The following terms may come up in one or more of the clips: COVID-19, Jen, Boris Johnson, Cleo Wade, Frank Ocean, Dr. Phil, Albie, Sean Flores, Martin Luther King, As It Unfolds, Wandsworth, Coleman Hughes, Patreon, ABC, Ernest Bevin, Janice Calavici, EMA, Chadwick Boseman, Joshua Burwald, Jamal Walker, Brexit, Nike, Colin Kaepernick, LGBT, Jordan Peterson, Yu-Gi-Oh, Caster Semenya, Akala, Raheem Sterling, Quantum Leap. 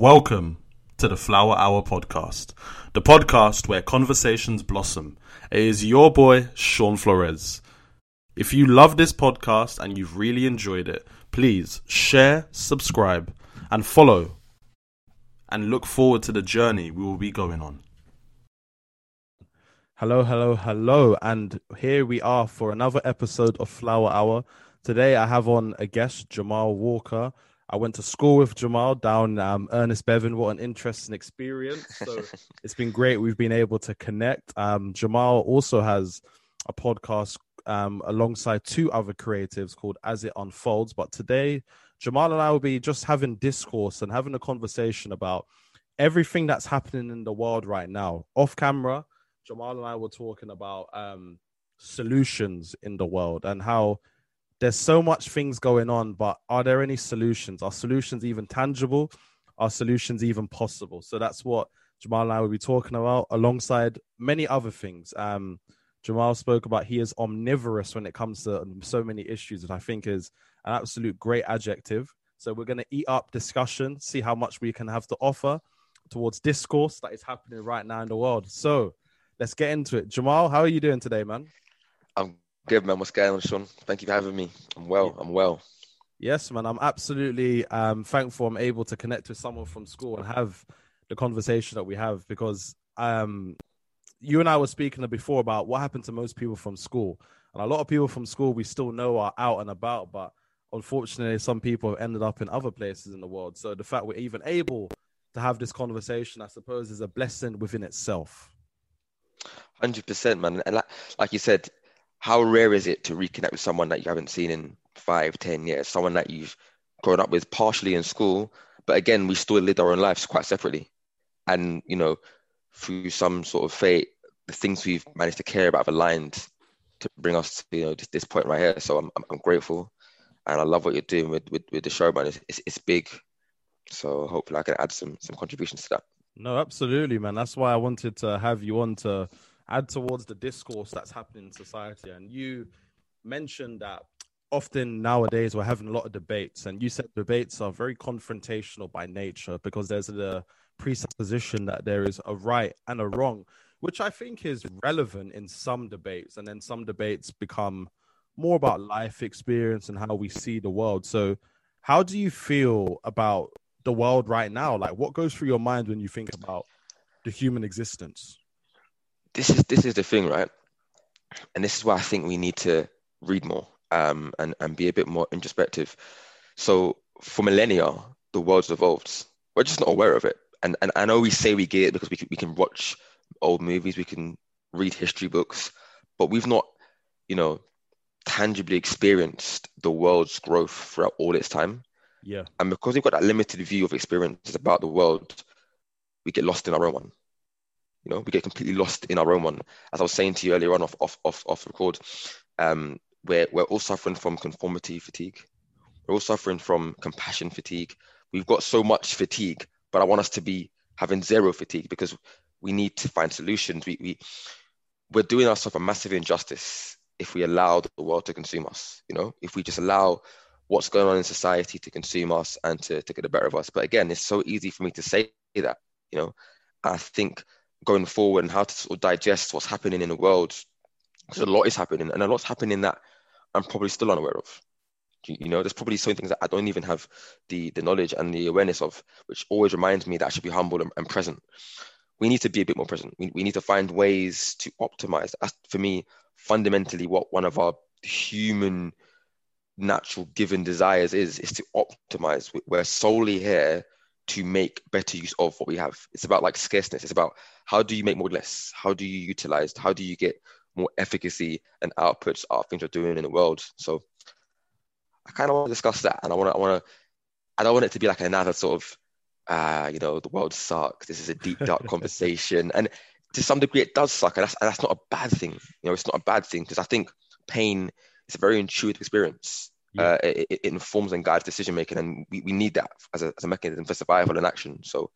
Welcome to the Flower Hour Podcast, the podcast where conversations blossom. It is your boy, Sean Flores. If you love this podcast and you've really enjoyed it, please share, subscribe, and follow, and look forward to the journey we will be going on. Hello, hello, hello, and here we are for another episode of Flower Hour. Today I have on a guest, Jamal Walker. I went to school with Jamal down Ernest Bevin. What an interesting experience. So it's been great. We've been able to connect. Jamal also has a podcast alongside two other creatives called As It Unfolds. But today, Jamal and I will be just having discourse and having a conversation about everything that's happening in the world right now. Off camera, Jamal and I were talking about solutions in the world and how there's so much things going on, but are there any solutions? Are solutions even tangible? Are solutions even possible? So that's what Jamal and I will be talking about alongside many other things. Jamal spoke about he is omnivorous when it comes to so many issues, which I think is an absolute great adjective. So we're going to eat up discussion, see how much we can have to offer towards discourse that is happening right now in the world. So let's get into it. Jamal, how are you doing today, man? I'm good, man. What's going on, Sean? Thank you for having me. I'm well. Yes, man. I'm absolutely thankful I'm able to connect with someone from school and have the conversation that we have, because you and I were speaking before about what happened to most people from school. And a lot of people from school we still know are out and about, but unfortunately some people have ended up in other places in the world. So the fact we're even able to have this conversation, I suppose, is a blessing within itself. 100%, man. And like you said, how rare is it to reconnect with someone that you haven't seen in 5-10 years, someone that you've grown up with partially in school, but again, we still lived our own lives quite separately. And, you know, through some sort of fate, the things we've managed to care about have aligned to bring us to, you know, this point right here. So I'm grateful, and I love what you're doing with the show, man. It's big. So hopefully I can add some contributions to that. No, absolutely, man. That's why I wanted to have you on to add towards the discourse that's happening in society. And you mentioned that often nowadays we're having a lot of debates, and you said debates are very confrontational by nature because there's the presupposition that there is a right and a wrong, which I think is relevant in some debates. And then some debates become more about life experience and how we see the world. So how do you feel about the world right now? Like, what goes through your mind when you think about the human existence? This is the thing, right? And this is why I think we need to read more and be a bit more introspective. So for millennia, the world's evolved. We're just not aware of it. And I know we say we get it because we can watch old movies, we can read history books, but we've not, you know, tangibly experienced the world's growth throughout all its time. Yeah. And because we've got that limited view of experiences about the world, we get lost in our own one. You know, we get completely lost in our own one. As I was saying to you earlier on off record, we're all suffering from conformity fatigue. We're all suffering from compassion fatigue. We've got so much fatigue, but I want us to be having zero fatigue because we need to find solutions. We're doing ourselves a massive injustice if we allow the world to consume us, you know, if we just allow what's going on in society to consume us and to get the better of us. But again, it's so easy for me to say that, you know. I think going forward and how to sort of digest what's happening in the world, because a lot is happening, and a lot's happening that I'm probably still unaware of. You know, there's probably some things that I don't even have the knowledge and the awareness of, which always reminds me that I should be humble and present. We need to be a bit more present. We need to find ways to optimize. That's, for me, fundamentally what one of our human natural given desires is to optimize. We're solely here to make better use of what we have. It's about like scarceness. It's about how do you make more less? How do you utilize? How do you get more efficacy and outputs out of things you're doing in the world? So I kind of want to discuss that, and I don't want it to be like another sort of, you know, the world sucks. This is a deep dark conversation, and to some degree it does suck, and that's not a bad thing. You know, it's not a bad thing because I think pain is a very intuitive experience. Yeah. It informs and guides decision making, and we need that as a mechanism for survival and action. So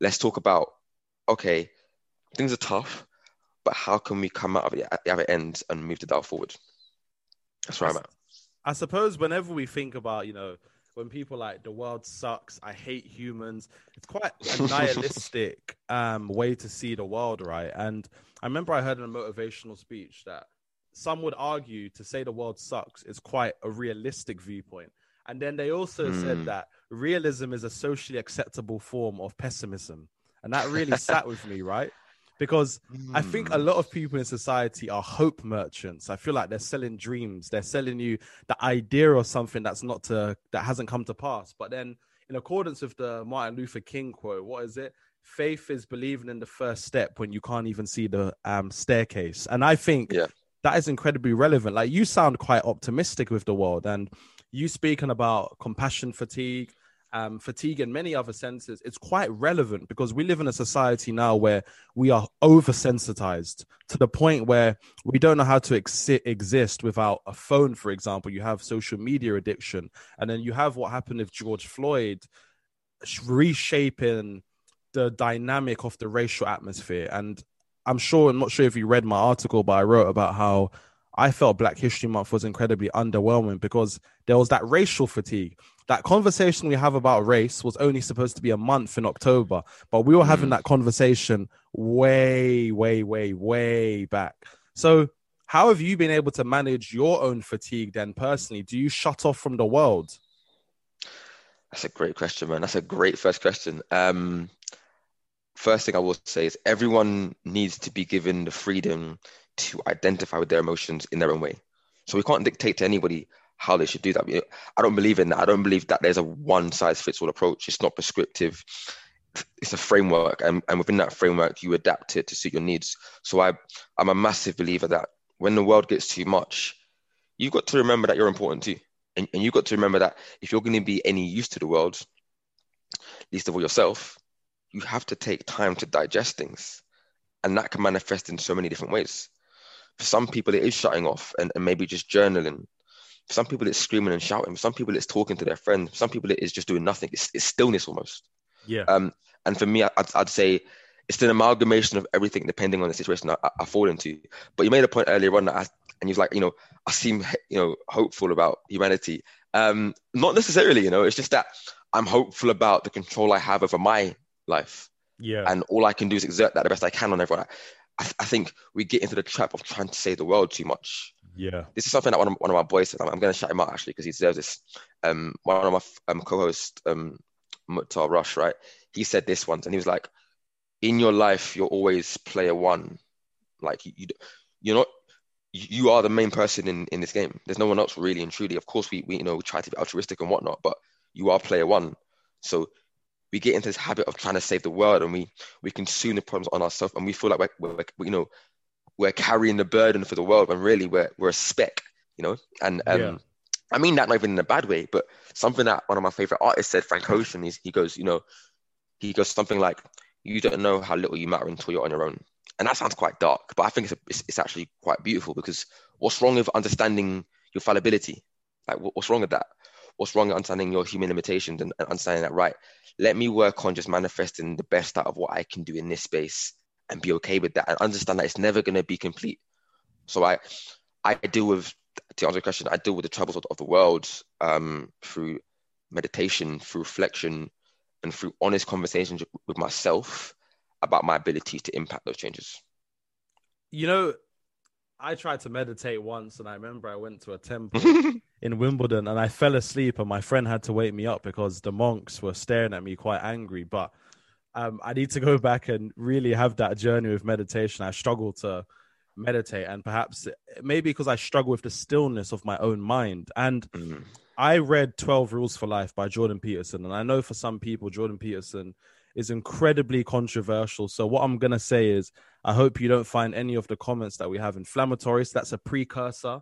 let's talk about, okay, things are tough, but how can we come out of it at the other end and move the dial forward? That's where I'm at. I suppose whenever we think about, you know, when people like the world sucks, I hate humans. It's quite a nihilistic way to see the world, right? And I remember I heard in a motivational speech that some would argue to say the world sucks is quite a realistic viewpoint. And then they also said that realism is a socially acceptable form of pessimism. And that really sat with me, right? Because I think a lot of people in society are hope merchants. I feel like they're selling dreams. They're selling you the idea of something that's not to, that hasn't come to pass. But then in accordance with the Martin Luther King quote, what is it? Faith is believing in the first step when you can't even see the staircase. And I think that is incredibly relevant. Like, you sound quite optimistic with the world, and you speaking about compassion fatigue, fatigue and many other senses, it's quite relevant because we live in a society now where we are oversensitized to the point where we don't know how to exist without a phone, for example. You have social media addiction, and then you have what happened with George Floyd reshaping the dynamic of the racial atmosphere. And I'm not sure if you read my article, but I wrote about how I felt Black History Month was incredibly underwhelming because there was that racial fatigue. That conversation we have about race was only supposed to be a month in October, but we were having that conversation way, way, way, way back. So how have you been able to manage your own fatigue then personally? Do you shut off from the world? That's a great question, man. That's a great first question. First thing I will say is everyone needs to be given the freedom to identify with their emotions in their own way. So we can't dictate to anybody how they should do that. I don't believe in that. I don't believe that there's a one-size-fits-all approach. It's not prescriptive. It's a framework. And within that framework, you adapt it to suit your needs. So I'm a massive believer that when the world gets too much, you've got to remember that you're important too. And you've got to remember that if you're going to be any use to the world, least of all yourself, you have to take time to digest things. And that can manifest in so many different ways. For some people, it is shutting off and maybe just journaling. For some people, it's screaming and shouting. For some people, it's talking to their friends. For some people, it is just doing nothing. It's stillness almost. Yeah. And for me, I'd say it's an amalgamation of everything, depending on the situation I fall into. But you made a point earlier on that, and you was like, I seem, hopeful about humanity. Not necessarily, it's just that I'm hopeful about the control I have over my life. Yeah. And all I can do is exert that the best I can on everyone. I think we get into the trap of trying to save the world too much. Yeah. This is something that one of my boys said. I'm going to shout him out, actually, because he deserves this. One of my co-hosts, Mutar Rush, right? He said this once, and he was like, in your life, you're always player one. Like, you are the main person in this game. There's no one else really and truly. Of course, we try to be altruistic and whatnot, but you are player one. So we get into this habit of trying to save the world, and we consume the problems on ourselves, and we feel like we're carrying the burden for the world, when really we're a speck, And I mean that not even in a bad way, but something that one of my favorite artists said, Frank Ocean, he goes something like, "You don't know how little you matter until you're on your own," and that sounds quite dark, but I think it's actually quite beautiful, because what's wrong with understanding your fallibility? Like, what's wrong with that? What's wrong with understanding your human limitations and understanding that, right, let me work on just manifesting the best out of what I can do in this space and be okay with that and understand that it's never going to be complete. So I deal with, to answer your question, I deal with the troubles of the world through meditation, through reflection, and through honest conversations with myself about my ability to impact those changes. I tried to meditate once, and I remember I went to a temple in Wimbledon and I fell asleep, and my friend had to wake me up because the monks were staring at me quite angry. But I need to go back and really have that journey with meditation. I struggle to meditate, and perhaps maybe because I struggle with the stillness of my own mind. And I read 12 Rules for Life by Jordan Peterson. And I know for some people, Jordan Peterson is incredibly controversial. So what I'm going to say is, I hope you don't find any of the comments that we have inflammatory. So that's a precursor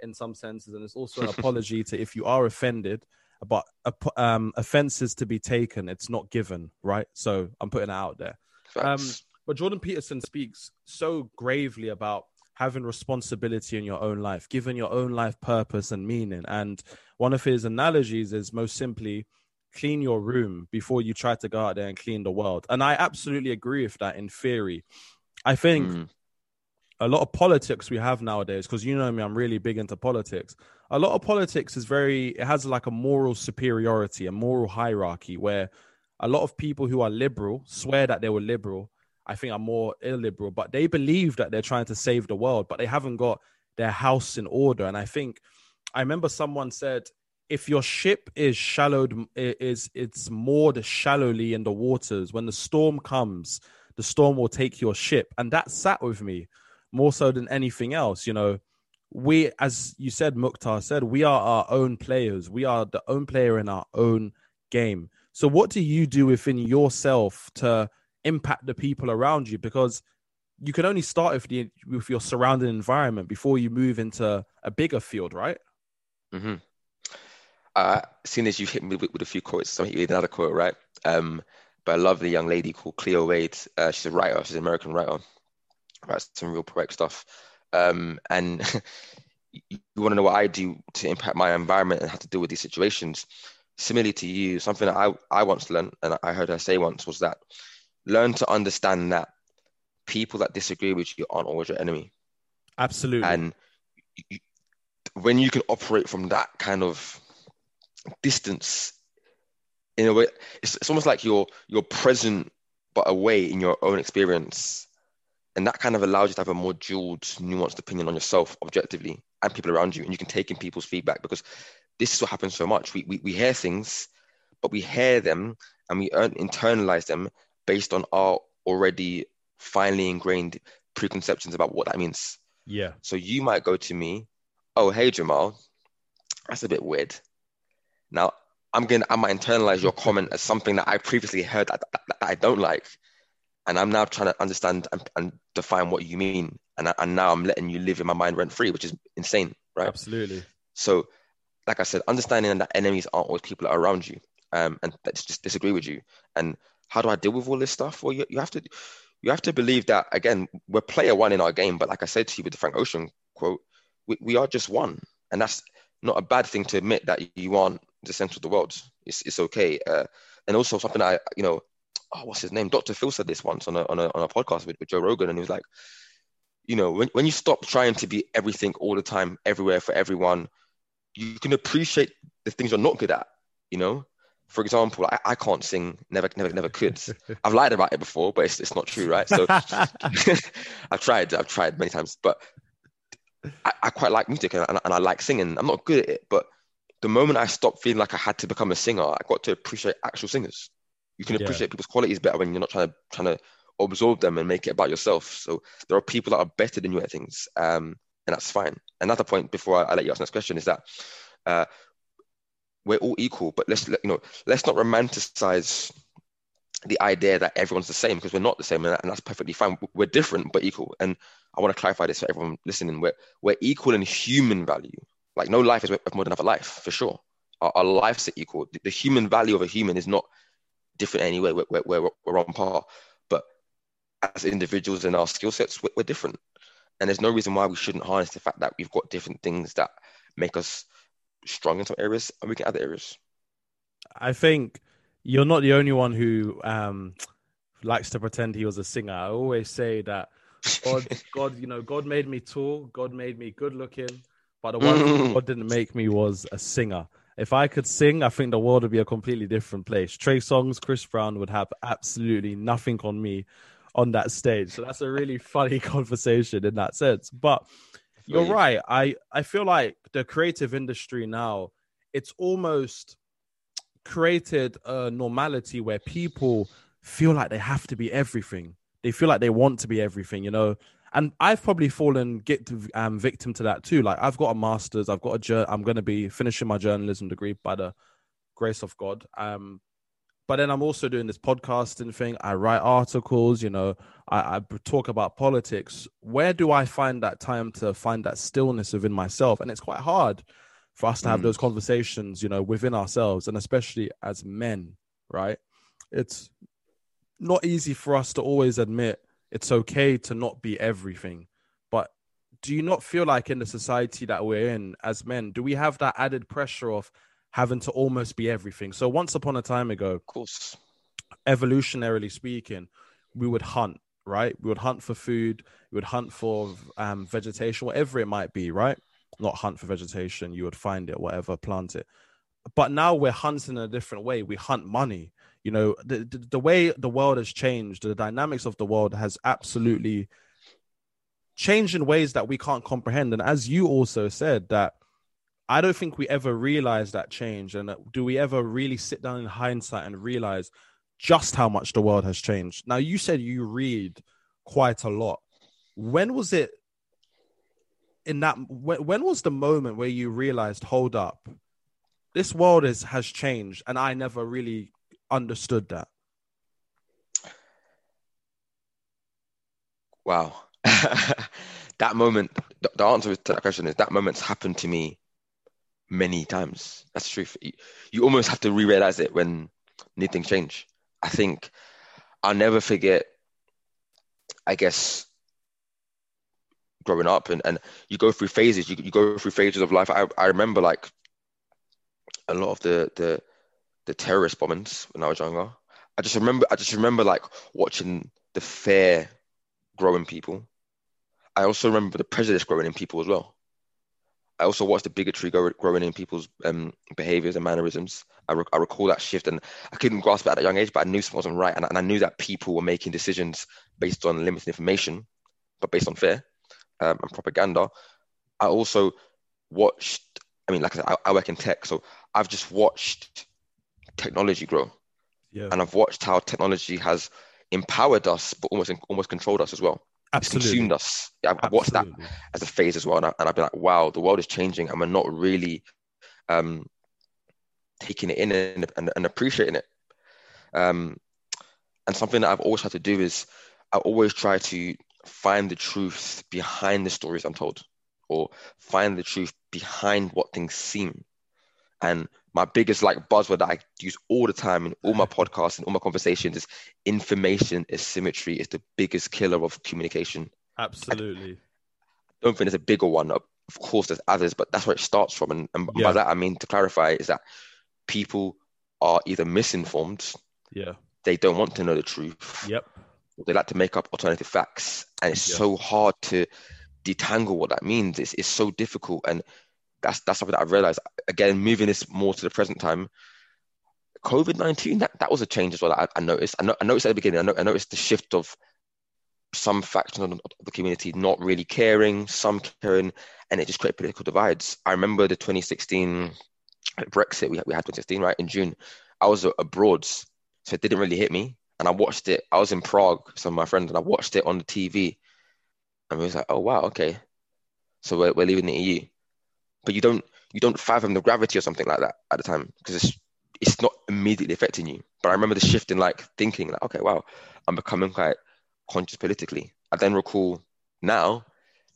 in some senses. And it's also an apology to if you are offended, but offenses to be taken, it's not given, right? So I'm putting it out there. But Jordan Peterson speaks so gravely about having responsibility in your own life, giving your own life purpose and meaning. And one of his analogies is, most simply, clean your room before you try to go out there and clean the world. And I absolutely agree with that in theory. I think a lot of politics we have nowadays, because you know me, I'm really big into politics. a lot of politics is it has like a moral superiority, a moral hierarchy, where a lot of people who are liberal swear that they were liberal, I think are more illiberal, but they believe that they're trying to save the world, but they haven't got their house in order. And I think, I remember someone said, if your ship is shallowed, it's moored shallowly in the waters, when the storm comes, the storm will take your ship. And that sat with me more so than anything else. You know, we, as you said, Mukhtar said, we are our own players. We are the own player in our own game. So what do you do within yourself to impact the people around you? Because you can only start with your surrounding environment before you move into a bigger field, right? Mm-hmm. Seeing as you've hit me with a few quotes, so I'll hit you with another quote, right? But I love the young lady called Cleo Wade. She's a writer. She's an American writer. Writes some real poetic stuff. And you want to know what I do to impact my environment and how to deal with these situations. Similarly to you, something that I once learned, and I heard her say once, was that learn to understand that people that disagree with you aren't always your enemy. Absolutely. And when you can operate from that kind of distance, in a way, it's almost like you're present but away in your own experience, and that kind of allows you to have a more jeweled, nuanced opinion on yourself objectively and people around you, and you can take in people's feedback, because this is what happens so much. We hear things, but we hear them and we internalize them based on our already finely ingrained preconceptions about what that means. Yeah. So you might go to me, oh, hey, Jamal, that's a bit weird. Now, I might internalize your comment as something that I previously heard that I don't like. And I'm now trying to understand and define what you mean. And now I'm letting you live in my mind rent-free, which is insane, right? Absolutely. So, like I said, understanding that enemies aren't always people that are around you and that just disagree with you. And how do I deal with all this stuff? Well, you have to believe that, again, we're player one in our game. But like I said to you with the Frank Ocean quote, we are just one. And that's not a bad thing to admit that you aren't the center of the world. It's okay. And also something that what's his name? Dr. Phil said this once on a podcast with Joe Rogan. And he was like, when you stop trying to be everything all the time, everywhere for everyone, you can appreciate the things you're not good at, For example, I can't sing, never could. I've lied about it before, but it's not true, right? So I've tried many times, but I quite like music and I like singing. I'm not good at it, but the moment I stopped feeling like I had to become a singer, I got to appreciate actual singers. You can appreciate people's qualities better when you're not trying to absorb them and make it about yourself. So there are people that are better than you at things, and that's fine. Another point before I let you ask the next question is that we're all equal, but let's not romanticize the idea that everyone's the same, because we're not the same, and that's perfectly fine. We're different but equal. And I want to clarify this for everyone listening. We're equal in human value. Like, no life is worth more than another life, for sure. Our lives are equal. The human value of a human is not different anyway. We're on par. But as individuals and our skill sets, we're different. And there's no reason why we shouldn't harness the fact that we've got different things that make us strong in some areas and weak in other areas. I think you're not the only one who likes to pretend he was a singer. I always say that God made me tall, God made me good looking, but the one thing God didn't make me was a singer. If I could sing, I think the world would be a completely different place. Trey Songz, Chris Brown would have absolutely nothing on me on that stage. So that's a really funny conversation in that sense. But you're right. I feel like the creative industry now, it's almost created a normality where people feel like they have to be everything. They feel like they want to be everything, And I've probably fallen victim to that too. Like, I've got a master's, I'm going to be finishing my journalism degree by the grace of God. But then I'm also doing this podcasting thing. I write articles, I talk about politics. Where do I find that time to find that stillness within myself? And it's quite hard for us to have those conversations, within ourselves, and especially as men, right? It's not easy for us to always admit it's okay to not be everything. But do you not feel like in the society that we're in as men, do we have that added pressure of having to almost be everything? So once upon a time ago, of course, evolutionarily speaking, we would hunt, right? We would hunt for food, we would hunt for vegetation, whatever it might be, right? not hunt for vegetation, you would find it, whatever, plant it. But now we're hunting in a different way. We hunt money. You know, the way the world has changed, the dynamics of the world has absolutely changed in ways that we can't comprehend. And as you also said, that I don't think we ever realized that change. And do we ever really sit down in hindsight and realize just how much the world has changed? Now, you said you read quite a lot. When was it in that? When was the moment where you realized, hold up, this world has changed, and I never really understood that? Wow. That moment, the answer to that question is that moment's happened to me many times. That's the truth. You almost have to re-realize it when new things change. I think I'll never forget, I guess, growing up and you go through phases. You go through phases of life. I remember like a lot of the terrorist bombings when I was younger. I just remember like watching the fear grow in people. I also remember the prejudice growing in people as well. I also watched the bigotry growing in people's behaviors and mannerisms. I recall that shift, and I couldn't grasp it at a young age, but I knew something wasn't right. And I knew that people were making decisions based on limited information, but based on fear and propaganda. I also watched, like I said, I work in tech, so I've just watched technology grow. Yeah. And I've watched how technology has empowered us, but almost controlled us as well. Absolutely. It's consumed us. I've watched that as a phase as well. And I've been like, wow, the world is changing and we're not really taking it in and appreciating it. And something that I've always had to do is I always try to find the truth behind the stories I'm told, or find the truth behind what things seem. And my biggest buzzword that I use all the time in all my podcasts and all my conversations is information asymmetry is the biggest killer of communication. Absolutely. I don't think there's a bigger one. Of course, there's others, but that's where it starts from. And by that, I mean, to clarify, is that people are either misinformed. Yeah. They don't want to know the truth. Yep. They like to make up alternative facts. And it's so hard to detangle what that means. It's so difficult. And that's something that I've realized. Again, moving this more to the present time, COVID-19, that was a change as well that I noticed. I noticed at the beginning, I noticed the shift of some factions of the community not really caring, some caring, and it just created political divides. I remember the 2016 Brexit, we had 2016, right, in June. I was abroad, so it didn't really hit me. And I watched it. I was in Prague with some of my friends, and I watched it on the TV. And we was like, oh, wow, okay. So we're leaving the EU. But you don't fathom the gravity or something like that at the time, because it's not immediately affecting you. But I remember the shift in thinking, okay, wow, I'm becoming quite conscious politically. I then recall now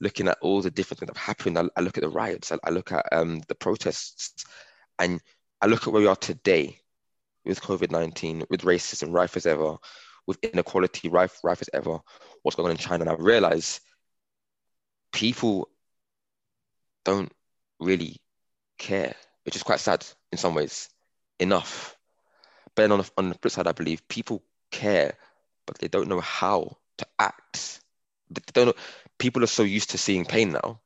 looking at all the different things that have happened. I look at the riots, I look at the protests, and I look at where we are today with COVID-19, with racism rife as ever, with inequality rife as ever, what's going on in China. And I realize people don't really care, which is quite sad in some ways, enough. But on the flip side, I believe people care, but they don't know how to act. They don't know. People are so used to seeing pain now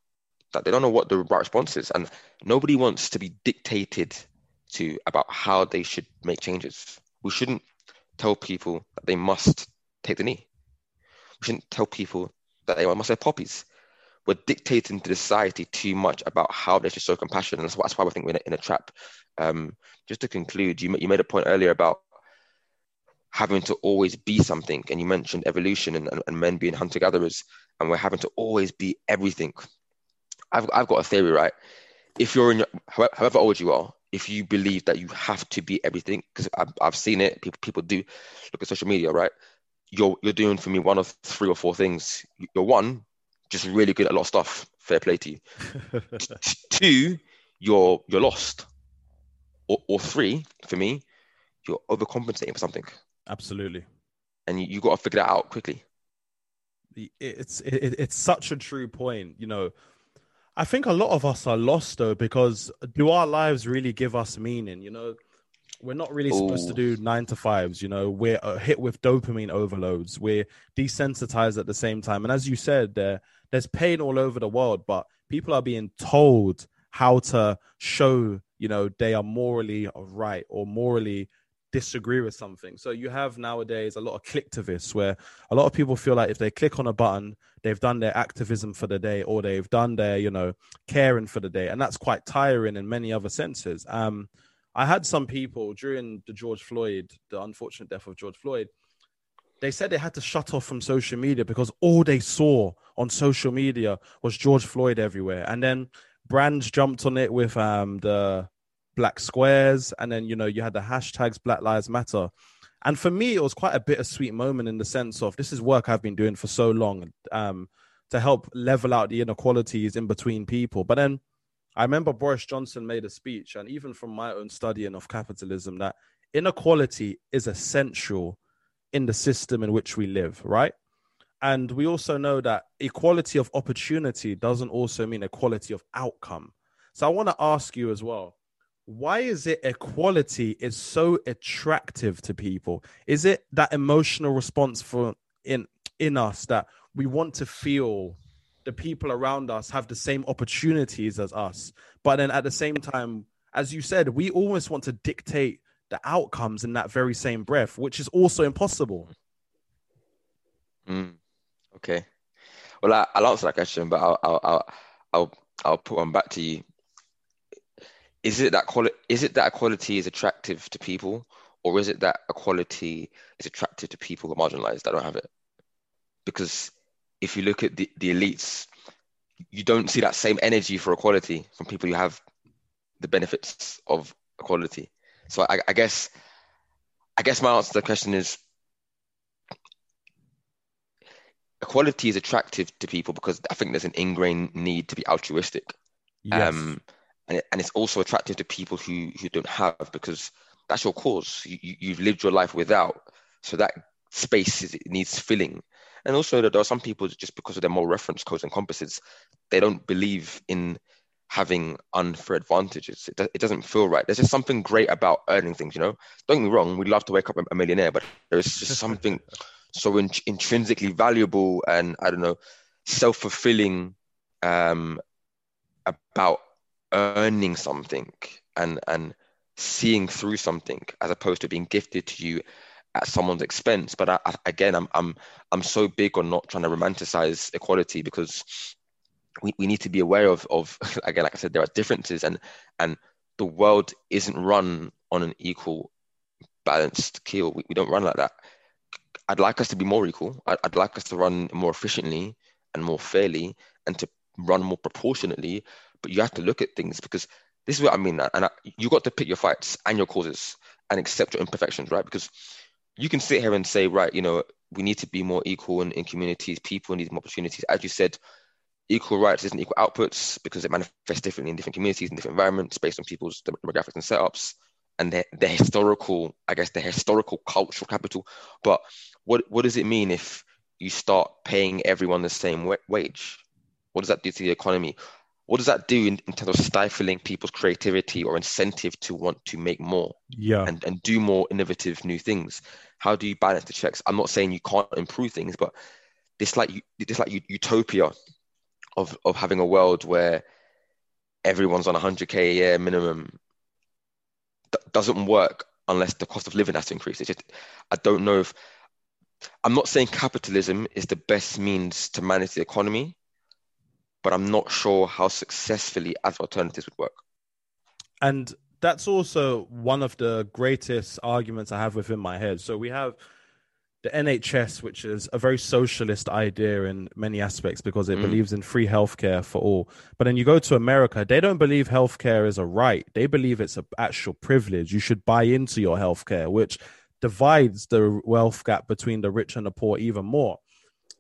that they don't know what the right response is. And nobody wants to be dictated to about how they should make changes. We shouldn't tell people that they must take the knee. We shouldn't tell people that they must have poppies. We're dictating to the society too much about how they should show compassion. And that's why I think we're in a trap. Just to conclude, you made a point earlier about having to always be something. And you mentioned evolution and men being hunter-gatherers. And we're having to always be everything. I've got a theory, right? If you're however old you are, if you believe that you have to be everything, because I've seen it, people do. Look at social media, right? You're doing, for me, one of three or four things. You're one, just really good at a lot of stuff. Fair play to you. Two, you're lost. Or three, for me, you're overcompensating for something. Absolutely. And you got to figure that out quickly. It's such a true point. You know, I think a lot of us are lost though, because do our lives really give us meaning? You know, we're not really supposed to do 9-to-5s. You know, we're hit with dopamine overloads. We're desensitized at the same time. And as you said, there's pain all over the world, but people are being told how to show, you know, they are morally right or morally disagree with something. So you have nowadays a lot of clicktivists, where a lot of people feel like if they click on a button, they've done their activism for the day, or they've done their, you know, caring for the day. And that's quite tiring in many other senses. I had some people during the unfortunate death of George Floyd, they said they had to shut off from social media because all they saw on social media was George Floyd everywhere. And then brands jumped on it with the black squares. And then, you know, you had the hashtags Black Lives Matter. And for me, it was quite a bittersweet moment in the sense of, this is work I've been doing for so long to help level out the inequalities in between people. But then I remember Boris Johnson made a speech, and even from my own studying of capitalism, that inequality is essential in the system in which we live, right? And we also know that equality of opportunity doesn't also mean equality of outcome. So I want to ask you as well, why is it equality is so attractive to people? Is it that emotional response in us that we want to feel the people around us have the same opportunities as us? But then at the same time, as you said, we almost want to dictate the outcomes in that very same breath, which is also impossible. Okay. Well, I'll answer that question, but I'll put one back to you. Is it that equality is attractive to people, or is it that equality is attractive to people who are marginalized that don't have it? Because if you look at the elites, you don't see that same energy for equality from people who have the benefits of equality. So I guess my answer to the question is, equality is attractive to people because I think there's an ingrained need to be altruistic. Yes. And it's also attractive to people who don't have, because that's your cause. You've lived your life without. So that space needs filling. And also there are some people, just because of their moral reference codes and compasses, they don't believe in having unfair advantages. It doesn't feel right. There's just something great about earning things, you know? Don't get me wrong, we'd love to wake up a millionaire, but there is just something so intrinsically valuable and, I don't know, self-fulfilling about earning something and seeing through something, as opposed to being gifted to you at someone's expense. But I'm so big on not trying to romanticize equality, because we need to be aware of, again, like I said, there are differences, and the world isn't run on an equal, balanced keel. We don't run like that. I'd like us to be more equal. I'd like us to run more efficiently and more fairly, and to run more proportionately. But you have to look at things, because this is what I mean. And you got to pick your fights and your causes and accept your imperfections, right? Because you can sit here and say, right, you know, we need to be more equal in communities. People need more opportunities. As you said, equal rights isn't equal outputs, because it manifests differently in different communities and different environments based on people's demographics and setups and their historical cultural capital. But what does it mean if you start paying everyone the same wage? What does that do to the economy? What does that do in terms of stifling people's creativity or incentive to want to make more and do more innovative new things? How do you balance the checks? I'm not saying you can't improve things, but this utopia of having a world where everyone's on 100k a year minimum doesn't work unless the cost of living has to increase. It's just, I don't know if, I'm not saying capitalism is the best means to manage the economy, but I'm not sure how successfully as alternatives would work. And that's also one of the greatest arguments I have within my head. So we have the NHS, which is a very socialist idea in many aspects because it believes in free healthcare for all. But then you go to America, they don't believe healthcare is a right. They believe it's an actual privilege. You should buy into your healthcare, which divides the wealth gap between the rich and the poor even more.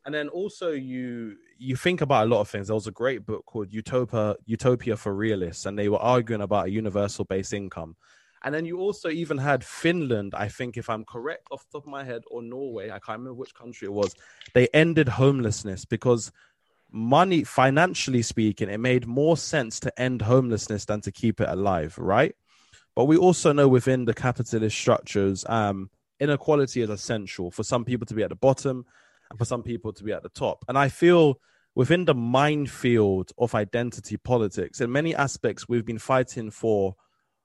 And then also you think about a lot of things. There was a great book called Utopia for Realists, and they were arguing about a universal base income. And then you also even had Finland, I think, if I'm correct off the top of my head, or Norway, I can't remember which country it was. They ended homelessness because money, financially speaking, it made more sense to end homelessness than to keep it alive, right? But we also know within the capitalist structures, inequality is essential for some people to be at the bottom and for some people to be at the top. And I feel within the minefield of identity politics, in many aspects, we've been fighting for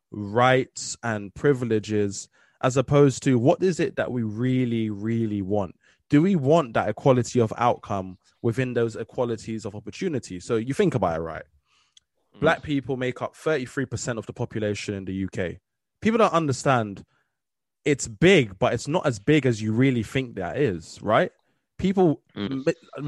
rights and privileges as opposed to what is it that we really, really want? Do we want that equality of outcome within those equalities of opportunity? So you think about it, right? Black people make up 33% of the population in the UK. People don't understand it's big, but it's not as big as you really think that is, right? People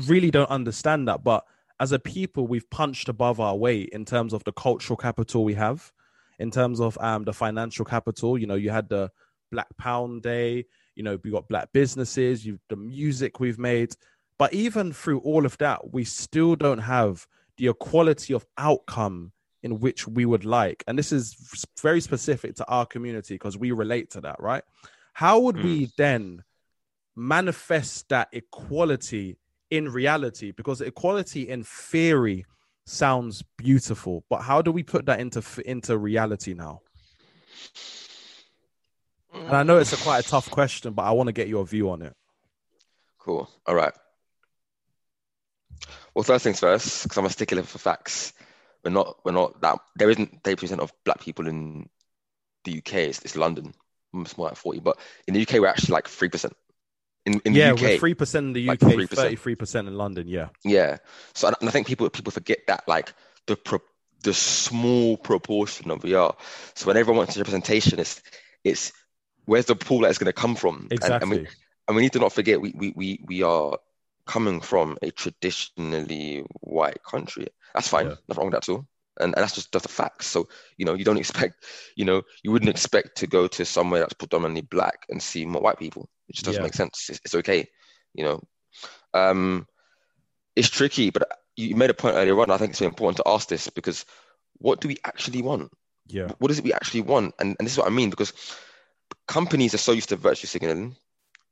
really don't understand that. But as a people, we've punched above our weight in terms of the cultural capital we have, in terms of the financial capital. You know, you had the Black Pound Day, you know, we got black businesses, the music we've made. But even through all of that, we still don't have the equality of outcome in which we would like. And this is very specific to our community because we relate to that, right? How would we then manifest that equality in reality? Because equality in theory sounds beautiful, but how do we put that into reality now? And I know it's quite a tough question, but I want to get your view on it. Cool. All right. Well, first things first, because I'm a stickler for facts. We're not that there isn't 30% of black people in the UK. It's London. It's more like 40, but in the UK we're actually like 3%. In the UK, we're 3% in the UK, 33% in London. Yeah. So and I think people forget that, like the small proportion of we are. So when everyone wants representation, it's where's the pool that's going to come from? Exactly. And we need to not forget we are coming from a traditionally white country. That's fine, nothing wrong with that at all. And that's just the facts. So, you know, you wouldn't expect to go to somewhere that's predominantly black and see more white people. It just doesn't make sense. It's okay, you know. It's tricky, but you made a point earlier on. I think it's really important to ask this because what do we actually want? Yeah. What is it we actually want? And this is what I mean, because companies are so used to virtue signaling.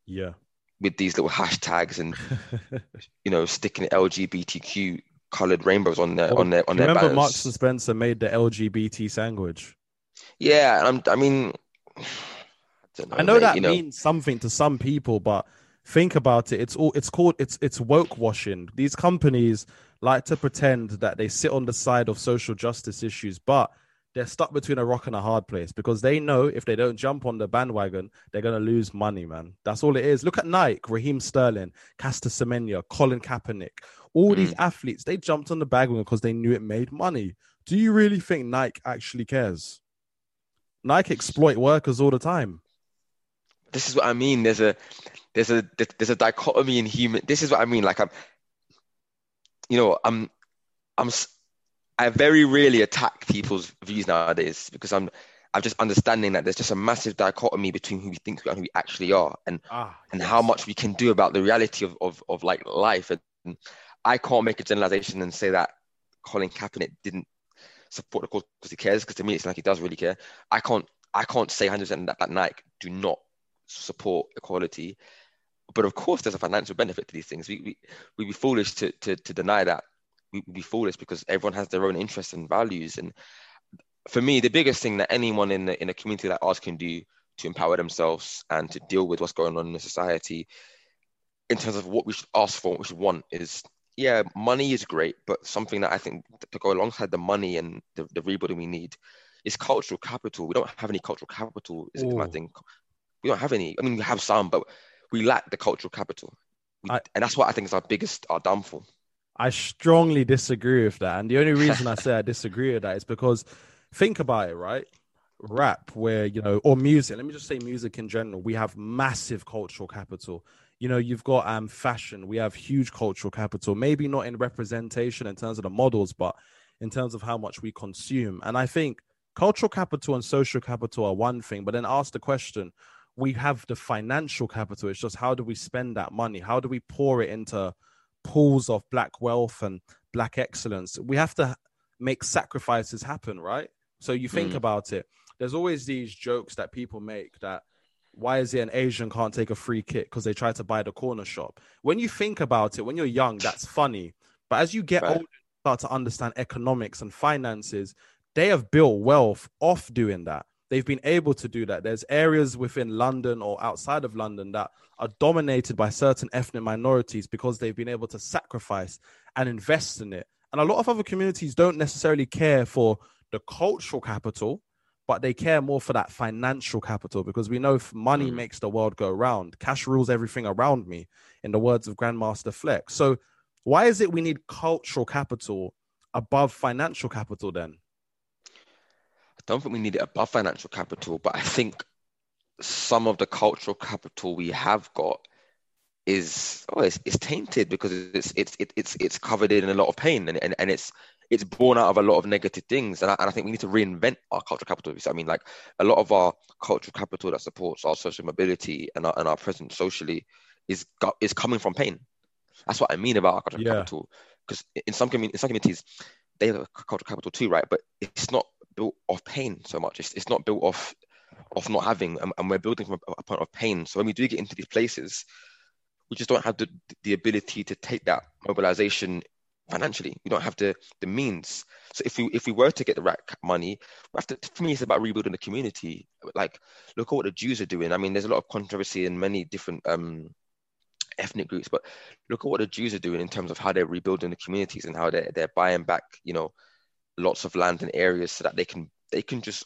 Yeah. With these little hashtags and you know, sticking LGBTQ coloured rainbows on their banners. Remember, Marks and Spencer made the LGBT sandwich. Yeah, I don't know. I know that means something to some people, but think about it. It's woke washing. These companies like to pretend that they sit on the side of social justice issues, but they're stuck between a rock and a hard place because they know if they don't jump on the bandwagon, they're going to lose money, man. That's all it is. Look at Nike, Raheem Sterling, Caster Semenya, Colin Kaepernick. All these athletes, they jumped on the bandwagon because they knew it made money. Do you really think Nike actually cares? Nike exploit workers all the time. This is what I mean. There's a dichotomy in human. This is what I mean. Like I very rarely attack people's views nowadays because I'm just understanding that there's just a massive dichotomy between who we think we are and who we actually are, and how much we can do about the reality of like life. And I can't make a generalization and say that Colin Kaepernick didn't support the cause because he cares, because to me it's like he does really care. I can't say 100% that Nike do not support equality, but of course there's a financial benefit to these things. We'd be foolish to deny that. We'd be foolish because everyone has their own interests and values. And for me, the biggest thing that anyone in a community like ours can do to empower themselves and to deal with what's going on in the society in terms of what we should ask for, what we should want is, money is great, but something that I think to go alongside the money and the rebuilding we need is cultural capital. We don't have any cultural capital. Is my thing. We don't have any. I mean, we have some, but we lack the cultural capital. And that's what I think is our downfall. I strongly disagree with that. And the only reason I say I disagree with that is because think about it, right? Rap, where, you know, or music, let me just say music in general, we have massive cultural capital. You know, you've got fashion, we have huge cultural capital, maybe not in representation in terms of the models, but in terms of how much we consume. And I think cultural capital and social capital are one thing, but then ask the question, we have the financial capital. It's just how do we spend that money? How do we pour it into pools of black wealth and black excellence? We have to make sacrifices happen, right? So you think about it. There's always these jokes that people make that why is it an Asian can't take a free kick because they try to buy the corner shop? When you think about it, when you're young, that's funny. But as you get older, you start to understand economics and finances. They have built wealth off doing that. they've been able to do that. There's areas within London or outside of London that are dominated by certain ethnic minorities because they've been able to sacrifice and invest in it. And a lot of other communities don't necessarily care for the cultural capital, but they care more for that financial capital, because we know money makes the world go round. Cash rules everything around me, in the words of Grandmaster Flex. So why is it we need cultural capital above financial capital then? I don't think we need it above financial capital, but I think some of the cultural capital we have got is it's tainted because it's covered in a lot of pain, and it's born out of a lot of negative things. And I think we need to reinvent our cultural capital. So, I mean, like, a lot of our cultural capital that supports our social mobility and our presence socially is coming from pain. That's what I mean about our cultural capital. Because in some communities, they have a cultural capital too, right? But it's not built off pain so much. It's not built off not having, and we're building from a point of pain. So when we do get into these places, we just don't have the ability to take that mobilization financially. We don't have the means. So if we were to get the rack money, we have to, for me, it's about rebuilding the community. Like, look at what the Jews are doing. I mean, there's a lot of controversy in many different ethnic groups, but look at what the Jews are doing in terms of how they're rebuilding the communities and how they're buying back, you know, lots of land and areas so that they can just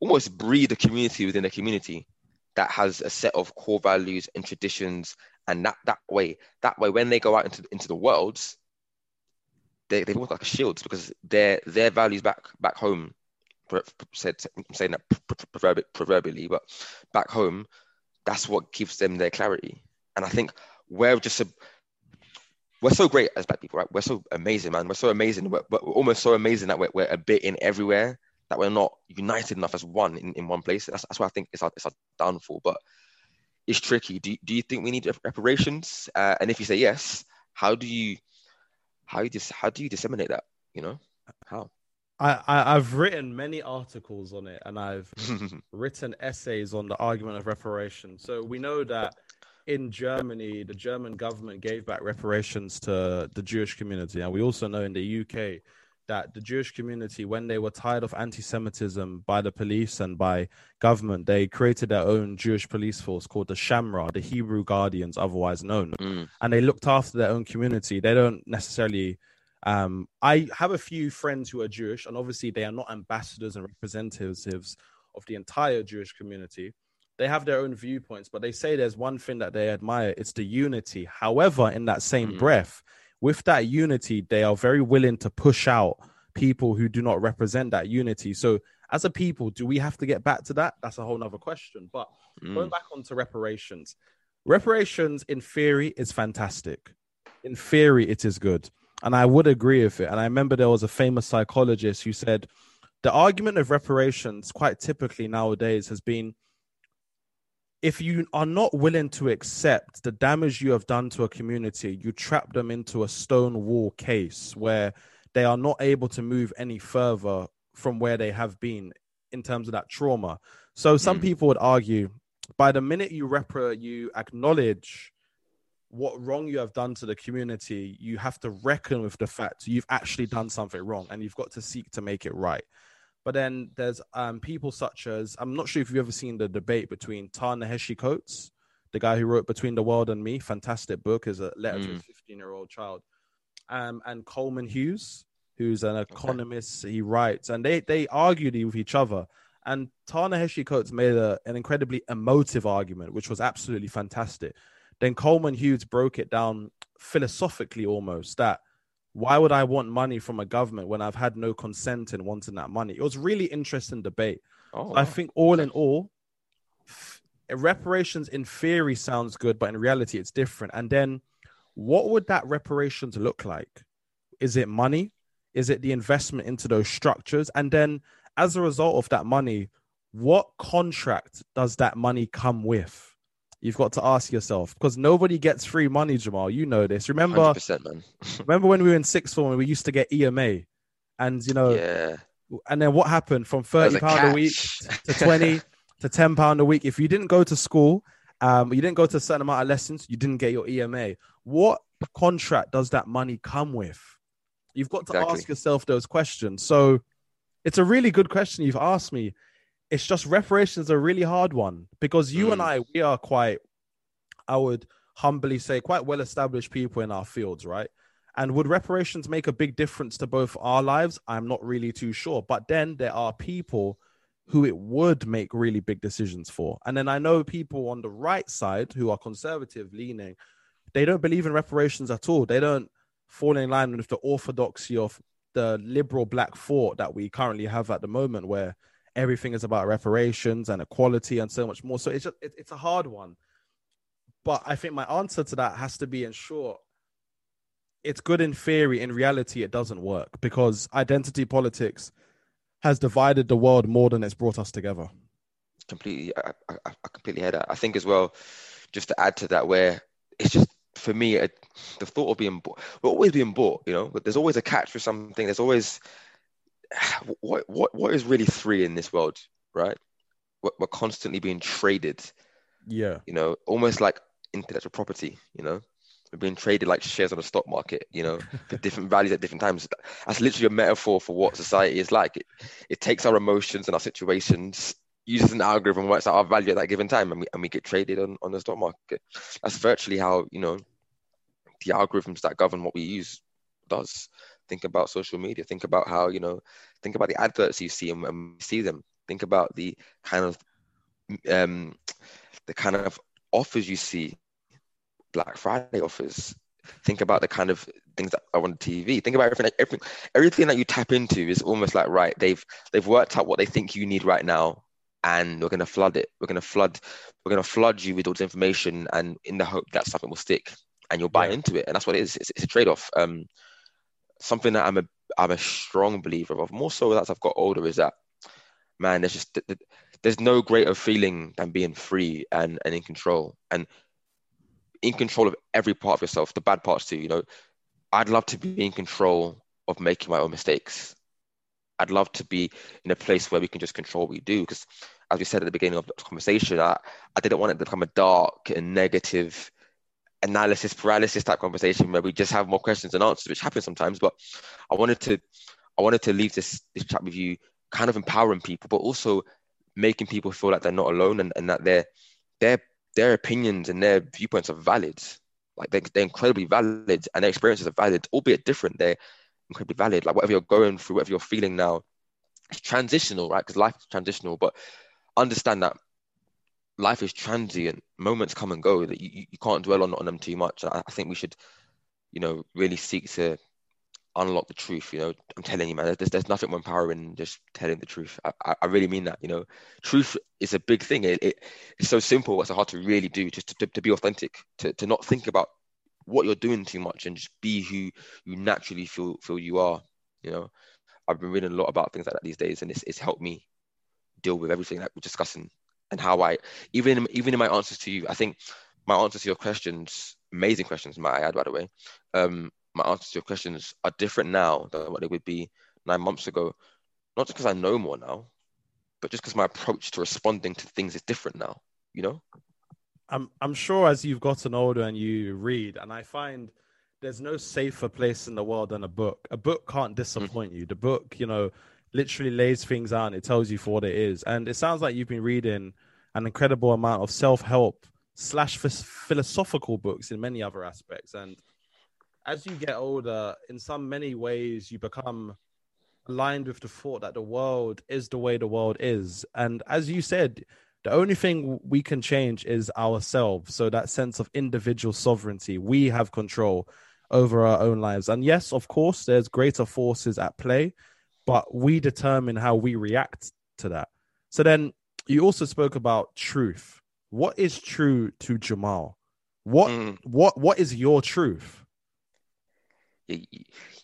almost breed a community within a community that has a set of core values and traditions, and that way when they go out into the worlds, they look like shields, because their values back home, I'm saying that proverbially, but back home, that's what gives them their clarity. And I think we're so great as Black people, right? We're so amazing, man. We're so amazing. We're almost so amazing that we're a bit in everywhere, that we're not united enough as one in one place. That's why I think it's our downfall. But it's tricky. Do you think we need reparations? And if you say yes, how do you disseminate that? You know, how? I've written many articles on it, and I've written essays on the argument of reparations. So we know that in Germany, the German government gave back reparations to the Jewish community. And we also know in the UK that the Jewish community, when they were tired of anti-Semitism by the police and by government, they created their own Jewish police force called the Shamra, the Hebrew Guardians, otherwise known. And they looked after their own community. They don't necessarily... I have a few friends who are Jewish, and obviously they are not ambassadors and representatives of the entire Jewish community. They have their own viewpoints, but they say there's one thing that they admire. It's the unity. However, in that same breath, with that unity, they are very willing to push out people who do not represent that unity. So as a people, do we have to get back to that? That's a whole nother question. But going back onto reparations. Reparations, in theory, is fantastic. In theory, it is good. And I would agree with it. And I remember there was a famous psychologist who said, the argument of reparations quite typically nowadays has been, if you are not willing to accept the damage you have done to a community, you trap them into a stone wall case where they are not able to move any further from where they have been in terms of that trauma. So some people would argue, by the minute you acknowledge what wrong you have done to the community, you have to reckon with the fact you've actually done something wrong, and you've got to seek to make it right. But then there's people such as, I'm not sure if you've ever seen the debate between Ta-Nehisi Coates, the guy who wrote Between the World and Me, fantastic book, is a letter to a 15-year-old child, and Coleman Hughes, who's an economist, he writes, and they argued with each other. And Ta-Nehisi Coates made an incredibly emotive argument, which was absolutely fantastic. Then Coleman Hughes broke it down philosophically almost, that why would I want money from a government when I've had no consent in wanting that money? It was really interesting debate. Oh, so I think all in all, reparations in theory sounds good, but in reality, it's different. And then what would that reparations look like? Is it money? Is it the investment into those structures? And then as a result of that money, what contract does that money come with? You've got to ask yourself, because nobody gets free money, Jamal. You know this. Remember, 100%, man. Remember when we were in sixth form and we used to get EMA, and you know, and then what happened from £30 a week to 20 to £10 a week? If you didn't go to school, you didn't go to a certain amount of lessons, you didn't get your EMA. What contract does that money come with? You've got to ask yourself those questions. So, it's a really good question you've asked me. It's just reparations is a really hard one because you and I, we are quite, I would humbly say, quite well-established people in our fields, right? And would reparations make a big difference to both our lives? I'm not really too sure. But then there are people who it would make really big decisions for. And then I know people on the right side who are conservative leaning, they don't believe in reparations at all. They don't fall in line with the orthodoxy of the liberal black thought that we currently have at the moment, where everything is about reparations and equality and so much more. So it's just, it's a hard one. But I think my answer to that has to be, in short, it's good in theory. In reality, it doesn't work because identity politics has divided the world more than it's brought us together. Completely. I completely hear that. I think as well, just to add to that, where it's just, for me, the thought of being bought, we're always being bought, you know, but there's always a catch for something. There's always, what is really free in this world, right? We're constantly being traded. Yeah. You know, almost like intellectual property, you know, we're being traded like shares on the stock market, you know, for different values at different times. That's literally a metaphor for what society is like. It takes our emotions and our situations, uses an algorithm, works out our value at that given time, and we get traded on the stock market. That's virtually how, you know, the algorithms that govern what we use does. Think about social media. Think about how, you know, think about the adverts you see and we see them. Think about the kind of offers you see, Black Friday offers. Think about the kind of things that are on TV. Think about everything that you tap into is almost like, right, they've worked out what they think you need right now, and we're going to flood it. We're going to flood you with all this information, and in the hope that something will stick and you'll buy into it. And that's what it is. It's a trade-off. Something that I'm a strong believer of, more so as I've got older, is that, man, there's no greater feeling than being free and in control, and in control of every part of yourself, the bad parts too. You know, I'd love to be in control of making my own mistakes. I'd love to be in a place where we can just control what we do. Because as we said at the beginning of the conversation, I didn't want it to become a dark and negative analysis paralysis type conversation where we just have more questions than answers, which happens sometimes. But I wanted to leave this chat with you kind of empowering people, but also making people feel like they're not alone, and that their opinions and their viewpoints are valid. Like they're incredibly valid, and their experiences are valid, albeit different. They're incredibly valid. Like whatever you're going through, whatever you're feeling now, it's transitional, right? Because life is transitional, but understand that life is transient. Moments come and go, that you can't dwell on them too much. I think we should, you know, really seek to unlock the truth. You know, I'm telling you, man, there's nothing more empowering than just telling the truth. I really mean that, you know. Truth is a big thing. It's so simple, it's so hard to really do, just to be authentic, to not think about what you're doing too much, and just be who you naturally feel you are, you know. I've been reading a lot about things like that these days, and it's helped me deal with everything that we're discussing. And how I, even in my answers to you, I think my answers to your questions, amazing questions, might I add, by the way, my answers to your questions are different now than what they would be 9 months ago. Not just because I know more now, but just because my approach to responding to things is different now, you know? I'm sure as you've gotten older and you read, and I find there's no safer place in the world than a book. A book can't disappoint you. The book, you know, literally lays things out and it tells you for what it is. And it sounds like you've been reading an incredible amount of self-help / philosophical books in many other aspects. And as you get older, in many ways, you become aligned with the thought that the world is the way the world is. And as you said, the only thing we can change is ourselves. So that sense of individual sovereignty, we have control over our own lives. And yes, of course, there's greater forces at play, but we determine how we react to that. So then you also spoke about truth. What is true to Jamal? What is your truth?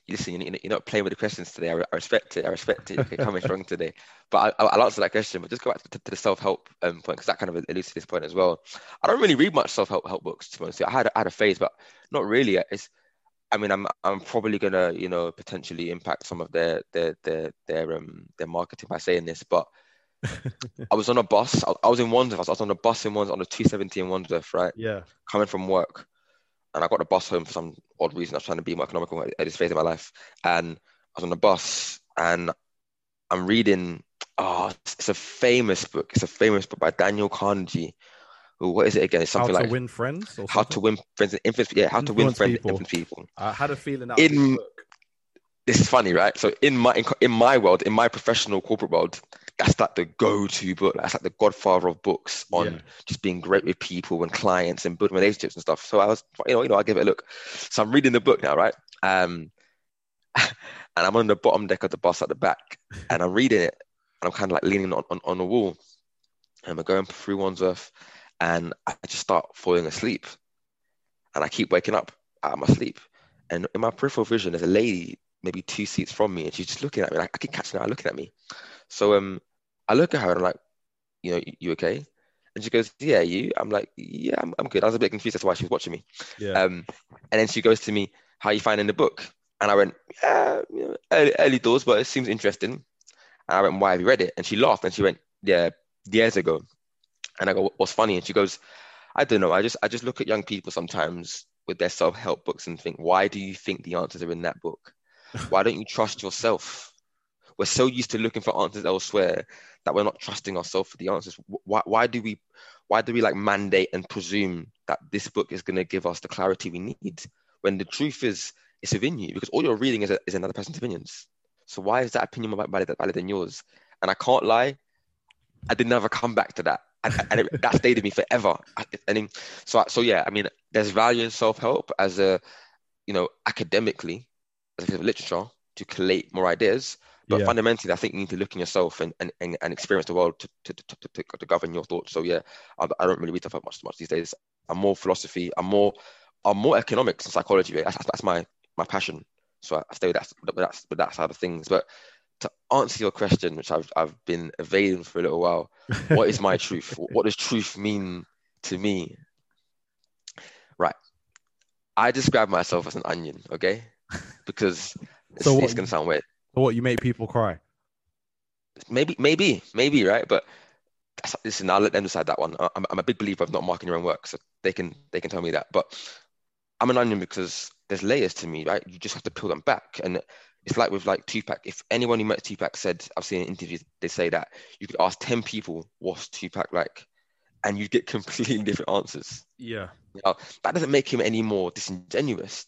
Listen, you're not playing with the questions today. I respect it. Okay, coming strong today. But I'll answer that question. But just go back to the self-help point, because that kind of alludes to this point as well. I don't really read much self-help books, to be honest. I had a phase, but not really. I'm probably gonna, you know, potentially impact some of their marketing by saying this, but I was on a bus. I was in Wandsworth. I was on a bus in Wandsworth, on the 270 in Wandsworth, right? Yeah. Coming from work, and I got the bus home for some odd reason. I was trying to be more economical at this phase of my life, and I was on the bus, and I'm reading Oh, it's a famous book. It's a famous book by Daniel Carnegie. What is it again? It's something like Win Friends? Or something? How to Win Friends and Influence People. Yeah, How to Win Friends and Influence People. I had a feeling that this is funny, right? So in my world, in my professional corporate world, that's like the go-to book. That's like the godfather of books on just being great with people and clients and building relationships and stuff. So I was, I give it a look. So I'm reading the book now, right? And I'm on the bottom deck of the bus at the back, and I'm reading it, and I'm kind of like leaning on the wall, and we're going through Wandsworth, and I just start falling asleep, and I keep waking up out of my sleep, and in my peripheral vision, there's a lady maybe 2 seats from me, and she's just looking at me. Like, I keep catching her looking at me. So I look at her, and I'm like, you okay? And she goes, yeah, you? I'm like, yeah, I'm good. I was a bit confused as to why she was watching me. Yeah. And then she goes to me, how are you finding the book? And I went, yeah, early doors, but it seems interesting. And I went, why have you read it? And she laughed, and she went, yeah, years ago. And I go, what's funny? And she goes, I don't know. I just look at young people sometimes with their self-help books and think, why do you think the answers are in that book? Why don't you trust yourself? We're so used to looking for answers elsewhere that we're not trusting ourselves for the answers. Why do we like mandate and presume that this book is going to give us the clarity we need when the truth is it's within you? Because all you're reading is another person's opinions. So why is that opinion more valid than yours? And I can't lie, I didn't ever come back to that. And that stayed with me forever. So there's value in self-help as a, academically, as a literature to collate more ideas, but fundamentally, I think you need to look in yourself and experience the world to govern your thoughts. So yeah, I don't really read that much these days. I'm more philosophy. I'm more economics and psychology. Right? That's my passion. So I stay with that side of things. But to answer your question, which I've been evading for a little while, what is my truth? What does truth mean to me? Right. I describe myself as an onion. Okay. Because it's going to sound weird. So what, you make people cry? Maybe, right? But listen, I'll let them decide that one. I'm a big believer of not marking your own work, so they can tell me that. But I'm an onion because there's layers to me, right? You just have to peel them back. And it's like with like Tupac. If anyone who met Tupac said, I've seen in interviews, they say that you could ask 10 people, what's Tupac like? And you get completely different answers. Yeah. Now, that doesn't make him any more disingenuous.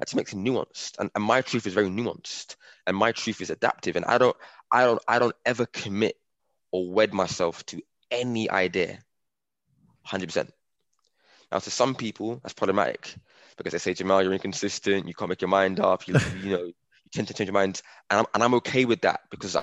That just makes it nuanced, and my truth is very nuanced, and my truth is adaptive, and I don't ever commit or wed myself to any idea, 100%. Now, to some people, that's problematic because they say, Jamal, you're inconsistent, you can't make your mind up, you tend to change your mind, and I'm okay with that because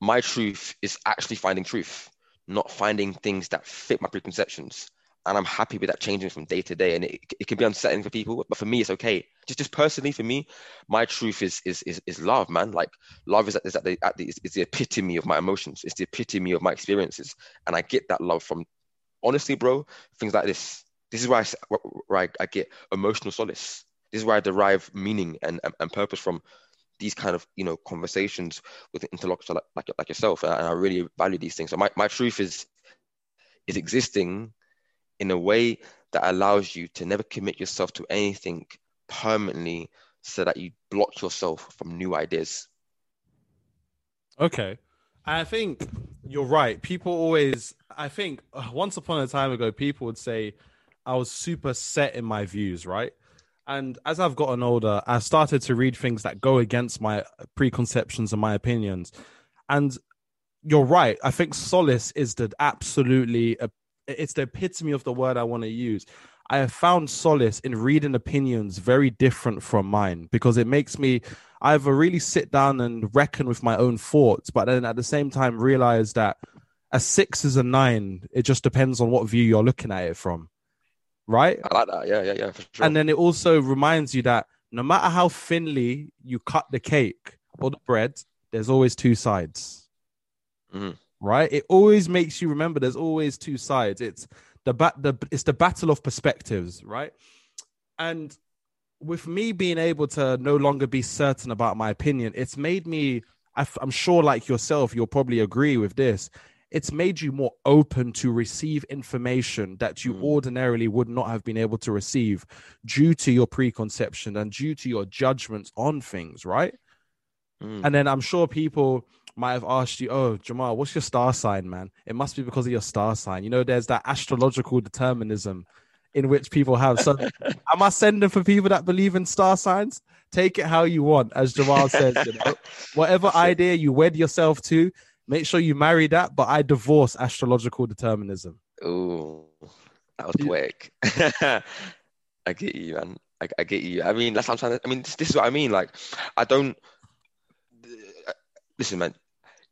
my truth is actually finding truth, not finding things that fit my preconceptions. And I'm happy with that changing from day to day. And it can be unsettling for people, but for me, it's okay. Just personally, for me, my truth is love, man. Like, love is the epitome of my emotions. It's the epitome of my experiences. And I get that love from, honestly, bro, things like this. This is where I get emotional solace. This is where I derive meaning and purpose from these kind of, conversations with an interlocutor like yourself. And I really value these things. So my truth is existing in a way that allows you to never commit yourself to anything permanently so that you block yourself from new ideas. Okay. I think you're right. I think once upon a time ago, people would say I was super set in my views, right? And as I've gotten older, I started to read things that go against my preconceptions and my opinions. And you're right. I think solace is the it's the epitome of the word I want to use. I have found solace in reading opinions very different from mine because it makes me either really sit down and reckon with my own thoughts, but then at the same time realize that a 6 is a 9. It just depends on what view you're looking at it from, right? I like that. Yeah, for sure. And then it also reminds you that no matter how thinly you cut the cake or the bread, there's always 2 sides. Mm-hmm. Right, it always makes you remember there's always 2 sides. It's the battle of perspectives, right? And with me being able to no longer be certain about my opinion, it's made me, I'm sure like yourself, you'll probably agree with this, it's made you more open to receive information that you ordinarily would not have been able to receive due to your preconception and due to your judgments on things, right? And then I'm sure people might have asked you, oh, Jamal, what's your star sign, man? It must be because of your star sign. You know, there's that astrological determinism in which people have. So am I sending for people that believe in star signs? Take it how you want, as Jamal says. You know? Whatever idea you wed yourself to, make sure you marry that. But I divorce astrological determinism. Ooh, that was quick. I get you, man. I get you. I mean, that's what I'm trying to, I mean, this is what I mean. Like, I don't. Listen, man,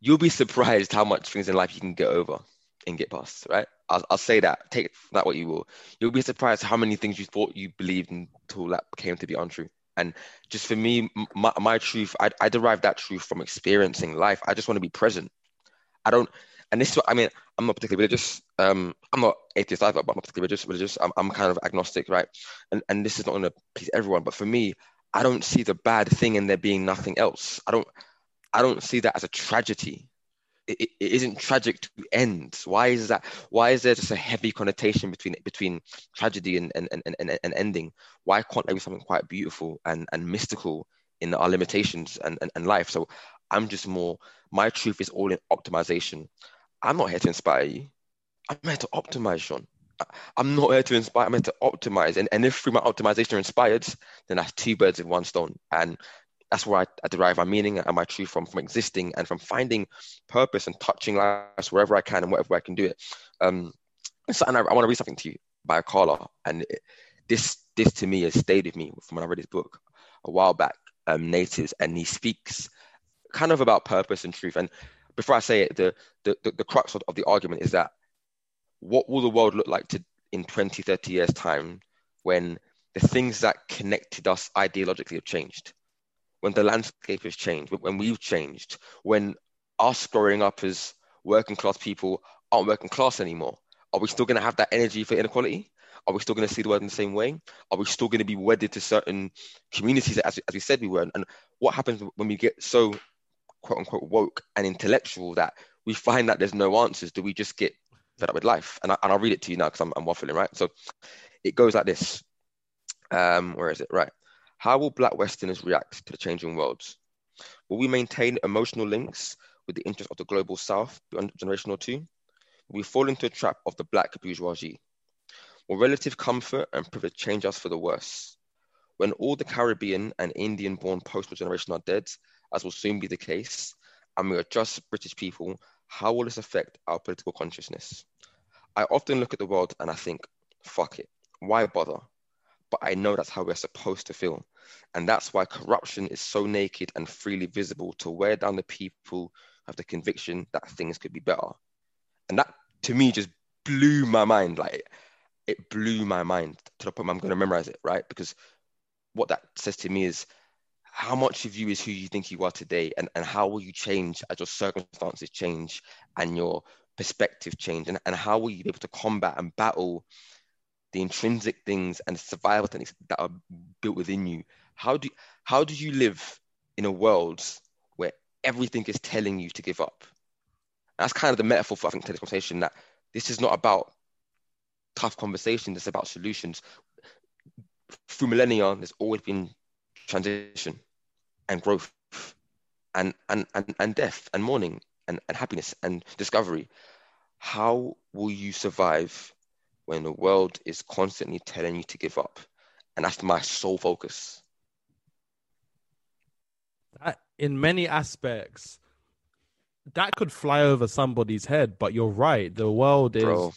you'll be surprised how much things in life you can get over and get past, right? I'll say that. Take that what you will. You'll be surprised how many things you thought you believed until that came to be untrue. And just for me, my truth, I derive that truth from experiencing life. I just want to be present. I don't, and this is what I mean. I'm not particularly religious. I'm not atheist either, but I'm not particularly religious. I'm kind of agnostic, right? And this is not going to please everyone, but for me, I don't see the bad thing in there being nothing else. I don't see that as a tragedy. It isn't tragic to end. Why is that? Why is there just a heavy connotation between tragedy and ending? Why can't there be something quite beautiful and mystical in our limitations and life? So I'm just more, my truth is all in optimization. I'm not here to inspire you. I'm here to optimize, Sean. I'm not here to inspire, I'm here to optimize. And if through my optimization are inspired, then that's two birds with one stone. And that's where I derive my meaning and my truth from existing and from finding purpose and touching lives wherever I can and whatever I can do it. I want to read something to you by Akala. And this to me has stayed with me from when I read his book a while back, Natives. And he speaks kind of about purpose and truth. And before I say it, the crux of the argument is that what will the world look like in 20, 30 years time when the things that connected us ideologically have changed? When the landscape has changed, when we've changed, when us growing up as working class people aren't working class anymore, are we still going to have that energy for inequality? Are we still going to see the world in the same way? Are we still going to be wedded to certain communities as we said we were? And what happens when we get so quote unquote woke and intellectual that we find that there's no answers? Do we just get fed up with life? And I'll read it to you now because I'm waffling, right? So it goes like this. Where is it? Right. How will Black Westerners react to the changing worlds? Will we maintain emotional links with the interests of the global South beyond generational too? Will we fall into a trap of the Black bourgeoisie? Will relative comfort and privilege change us for the worse? When all the Caribbean and Indian-born postal generation are dead, as will soon be the case, and we are just British people, how will this affect our political consciousness? I often look at the world and I think, fuck it, why bother? But I know that's how we're supposed to feel. And that's why corruption is so naked and freely visible to wear down the people who have the conviction that things could be better. And that, to me, just blew my mind. Like, it blew my mind to the point where I'm going to memorize it, right? Because what that says to me is how much of you is who you think you are today, and how will you change as your circumstances change and your perspective change, and how will you be able to combat and battle the intrinsic things and the survival things that are built within you. How do you live in a world where everything is telling you to give up? And that's kind of the metaphor for, I think, today's conversation, that this is not about tough conversations, it's about solutions. Through millennia, there's always been transition and growth and death and mourning and happiness and discovery. How will you survive when the world is constantly telling you to give up? And that's my sole focus. That, in many aspects, that could fly over somebody's head, but you're right. The world is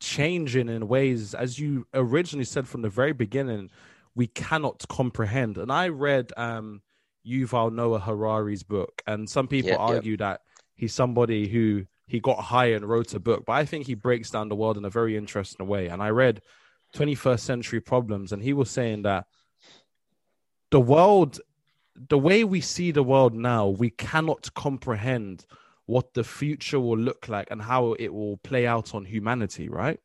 changing in ways, as you originally said from the very beginning, we cannot comprehend. And I read Yuval Noah Harari's book, and some people argue that he's somebody who... he got high and wrote a book, but I think he breaks down the world in a very interesting way. And I read 21st Century Problems, and he was saying that the world, the way we see the world now, we cannot comprehend what the future will look like and how it will play out on humanity, right?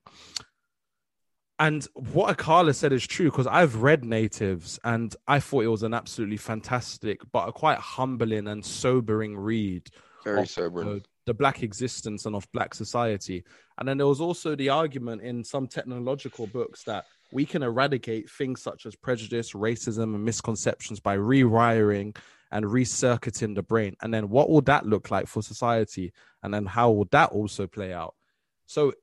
And what Akala said is true, because I've read Natives, and I thought it was an absolutely fantastic, but a quite humbling and sobering read. Very sobering. The Black existence and of Black society. And then there was also the argument in some technological books that we can eradicate things such as prejudice, racism, and misconceptions by rewiring and recircuiting the brain. And then what will that look like for society? And then how will that also play out? So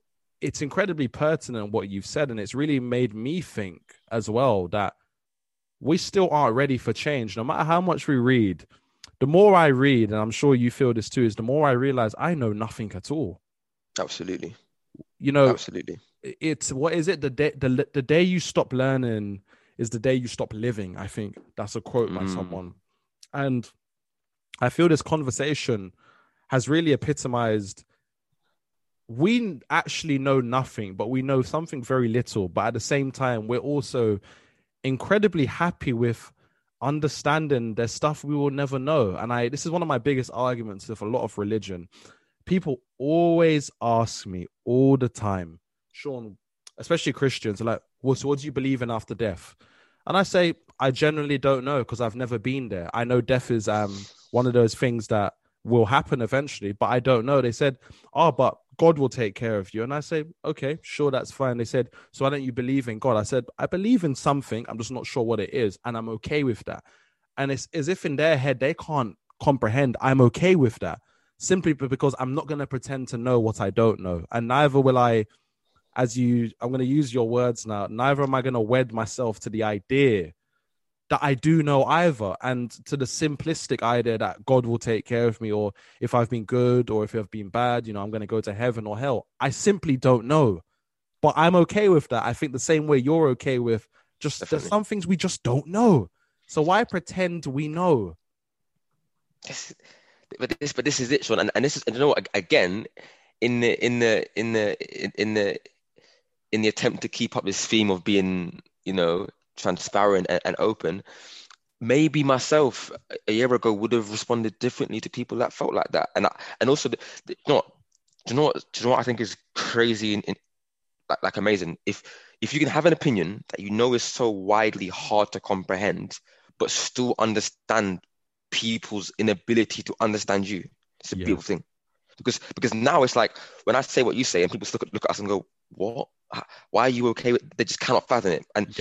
it's incredibly pertinent what you've said. And it's really made me think as well that we still aren't ready for change. No matter how much we read, the more I read, and I'm sure you feel this too, is the more I realize I know nothing at all. Absolutely. You know, absolutely. It's what is it? The day you stop learning is the day you stop living. I think that's a quote by someone. And I feel this conversation has really epitomized, we actually know nothing, but we know something very little. But at the same time, we're also incredibly happy with understanding there's stuff we will never know. And this is one of my biggest arguments with a lot of religion. People always ask me all the time, Sean, especially Christians, are like, what do you believe in after death? And I say, I generally don't know because I've never been there. I know death is one of those things that will happen eventually, but I don't know. They said, but God will take care of you. And I say, okay, sure, that's fine. They said, so why don't you believe in God? I said, I believe in something. I'm just not sure what it is. And I'm okay with that. And it's as if in their head, they can't comprehend I'm okay with that simply because I'm not going to pretend to know what I don't know. And neither will I, I'm going to use your words now, neither am I going to wed myself to the idea that I do know either, and to the simplistic idea that God will take care of me, or if I've been good or if I've been bad, I'm going to go to heaven or hell. I simply don't know, but I'm okay with that. I think the same way you're okay with just there's some things we just don't know. So why pretend we know? But this is it, Sean, and this is, you know what, again, in the attempt to keep up this theme of being, transparent and open, maybe myself a year ago would have responded differently to people that felt like that. And also, do you know what I think is crazy and like amazing? If you can have an opinion that is so widely hard to comprehend, but still understand people's inability to understand you, it's a beautiful thing. Because now it's like when I say what you say and people look at us and go, what? Why are you okay with it? They just cannot fathom it. And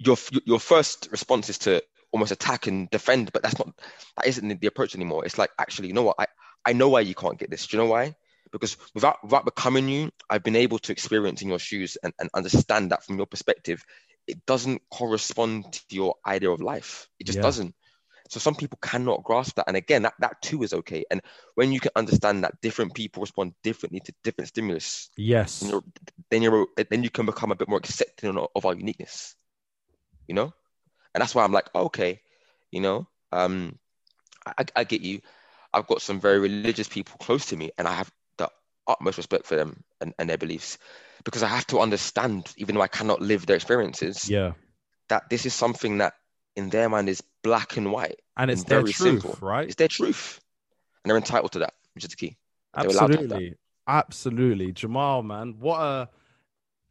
your first response is to almost attack and defend, but that isn't the approach anymore. It's like, actually, you know what? I know why you can't get this. Do you know why? Because without becoming you, I've been able to experience in your shoes and understand that from your perspective, it doesn't correspond to your idea of life. It just doesn't. So some people cannot grasp that. And again, that too is okay. And when you can understand that different people respond differently to different stimulus, yes, then you can become a bit more accepting of our uniqueness, And that's why I'm like, okay, I get you. I've got some very religious people close to me and I have the utmost respect for them and their beliefs, because I have to understand, even though I cannot live their experiences, that this is something that in their mind is black and white, and it's their truth, right? It's their truth, and they're entitled to that, which is the key. Absolutely. Jamal, man, what a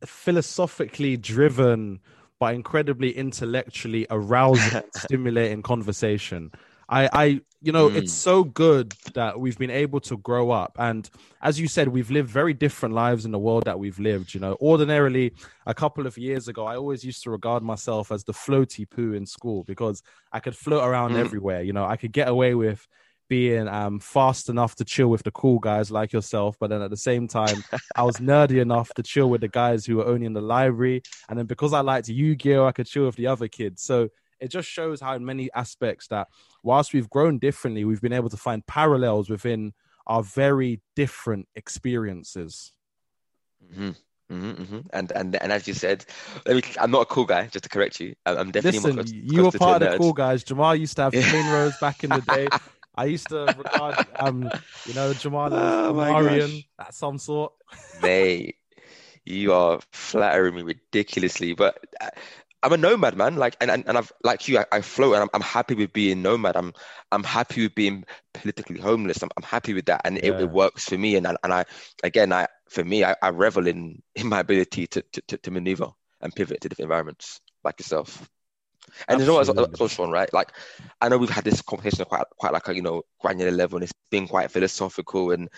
philosophically driven but incredibly intellectually arousing, stimulating conversation. It's so good that we've been able to grow up. And as you said, we've lived very different lives in the world that we've lived. Ordinarily, a couple of years ago, I always used to regard myself as the floaty poo in school because I could float around everywhere. I could get away with being fast enough to chill with the cool guys like yourself, but then at the same time I was nerdy enough to chill with the guys who were only in the library, and then because I liked Yu-Gi-Oh, I could chill with the other kids. So it just shows how in many aspects that whilst we've grown differently, we've been able to find parallels within our very different experiences. And as you said, I'm not a cool guy, just to correct you. I'm definitely you were part of the cool guys. Jamal used to have primrose back in the day. I used to regard, Jamal as Marian at some sort. Mate, you are flattering me ridiculously, but I'm a nomad, man. And I've like you, I float, and I'm happy with being nomad. I'm happy with being politically homeless. I'm happy with that, and it works for me. And I revel in my ability to maneuver and pivot to different environments, like yourself. And absolutely. You know what's also, Sean, right? Like, I know we've had this conversation quite like a granular level, and it's been quite philosophical, and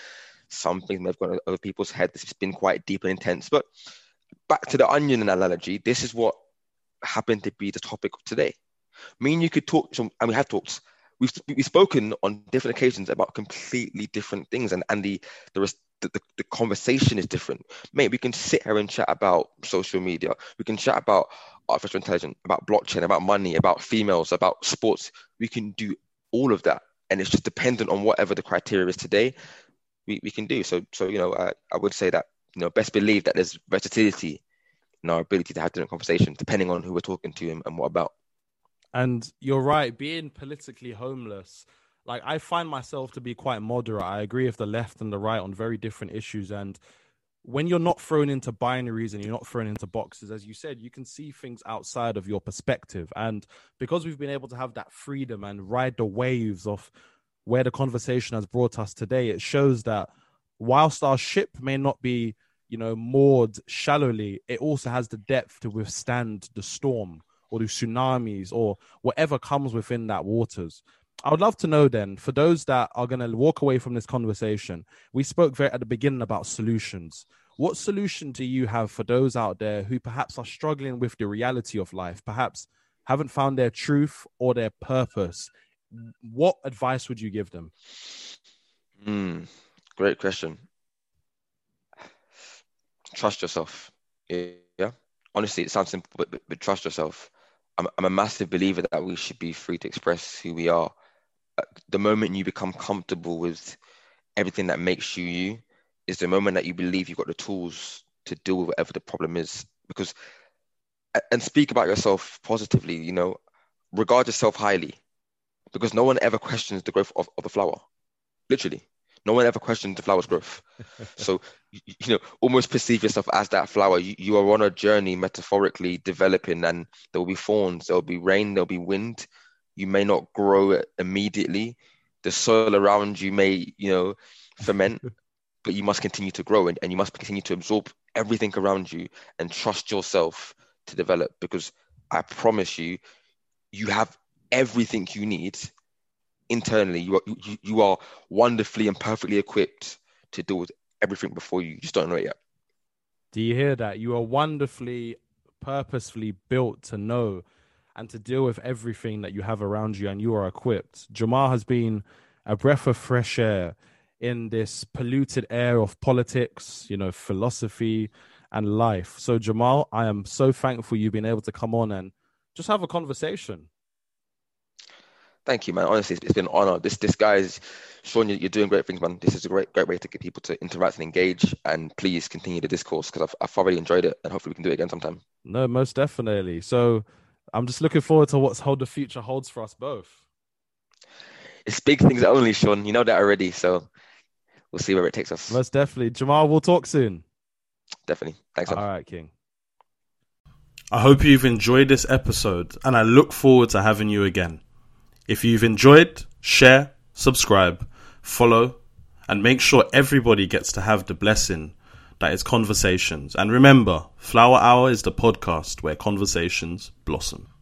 some things may have gone over people's heads. It's been quite deep and intense. But back to the onion analogy, this is what happened to be the topic of today. I mean, you could talk, and we have talked we've spoken on different occasions about completely different things, and the conversation is different. Mate, we can sit here and chat about social media. We can chat about artificial intelligence, about blockchain, about money, about females, about sports. We can do all of that. And it's just dependent on whatever the criteria is today, we can do. So you know, I would say that, you know, best believe that there's versatility in our ability to have different conversations, depending on who we're talking to and what about. And you're right, being politically homeless, like, I find myself to be quite moderate. I agree with the left and the right on very different issues. And when you're not thrown into binaries and you're not thrown into boxes, as you said, you can see things outside of your perspective. And because we've been able to have that freedom and ride the waves of where the conversation has brought us today, it shows that whilst our ship may not be, you know, moored shallowly, it also has the depth to withstand the storm or the tsunamis or whatever comes within that waters. I would love to know then, for those that are going to walk away from this conversation, we spoke very at the beginning about solutions. What solution do you have for those out there who perhaps are struggling with the reality of life, perhaps haven't found their truth or their purpose? What advice would you give them? Great question. Trust yourself. Yeah. Honestly, it sounds simple, but trust yourself. I'm a massive believer that we should be free to express who we are. The moment you become comfortable with everything that makes you you is the moment that you believe you've got the tools to deal with whatever the problem is. Because, and speak about yourself positively, you know, regard yourself highly, because no one ever questions the growth of a flower. Literally, no one ever questions the flower's growth. So, you know, almost perceive yourself as that flower. You are on a journey, metaphorically developing, and there will be thorns, there will be rain, there will be wind. You may not grow immediately. The soil around you may, you know, ferment, but you must continue to grow, and you must continue to absorb everything around you and trust yourself to develop, because I promise you, you have everything you need internally. You are wonderfully and perfectly equipped to deal with everything before you. You just don't know it yet. Do you hear that? You are wonderfully, purposefully built to know and to deal with everything that you have around you, and you are equipped. Jamal has been a breath of fresh air in this polluted air of politics, you know, philosophy and life. So Jamal, I am so thankful you've been able to come on and just have a conversation. Thank you, man. Honestly, it's been an honor. This guy is, Sean, you're doing great things, man. This is a great way to get people to interact and engage, and please continue the discourse, because I've already enjoyed it, and hopefully we can do it again sometime. No, most definitely. So I'm just looking forward to what the future holds for us both. It's big things only, Sean. You know that already. So we'll see where it takes us. Most definitely. Jamal, we'll talk soon. Definitely. Thanks. All right, King. I hope you've enjoyed this episode, and I look forward to having you again. If you've enjoyed, share, subscribe, follow, and make sure everybody gets to have the blessing that is conversations. And remember, Flower Hour is the podcast where conversations blossom.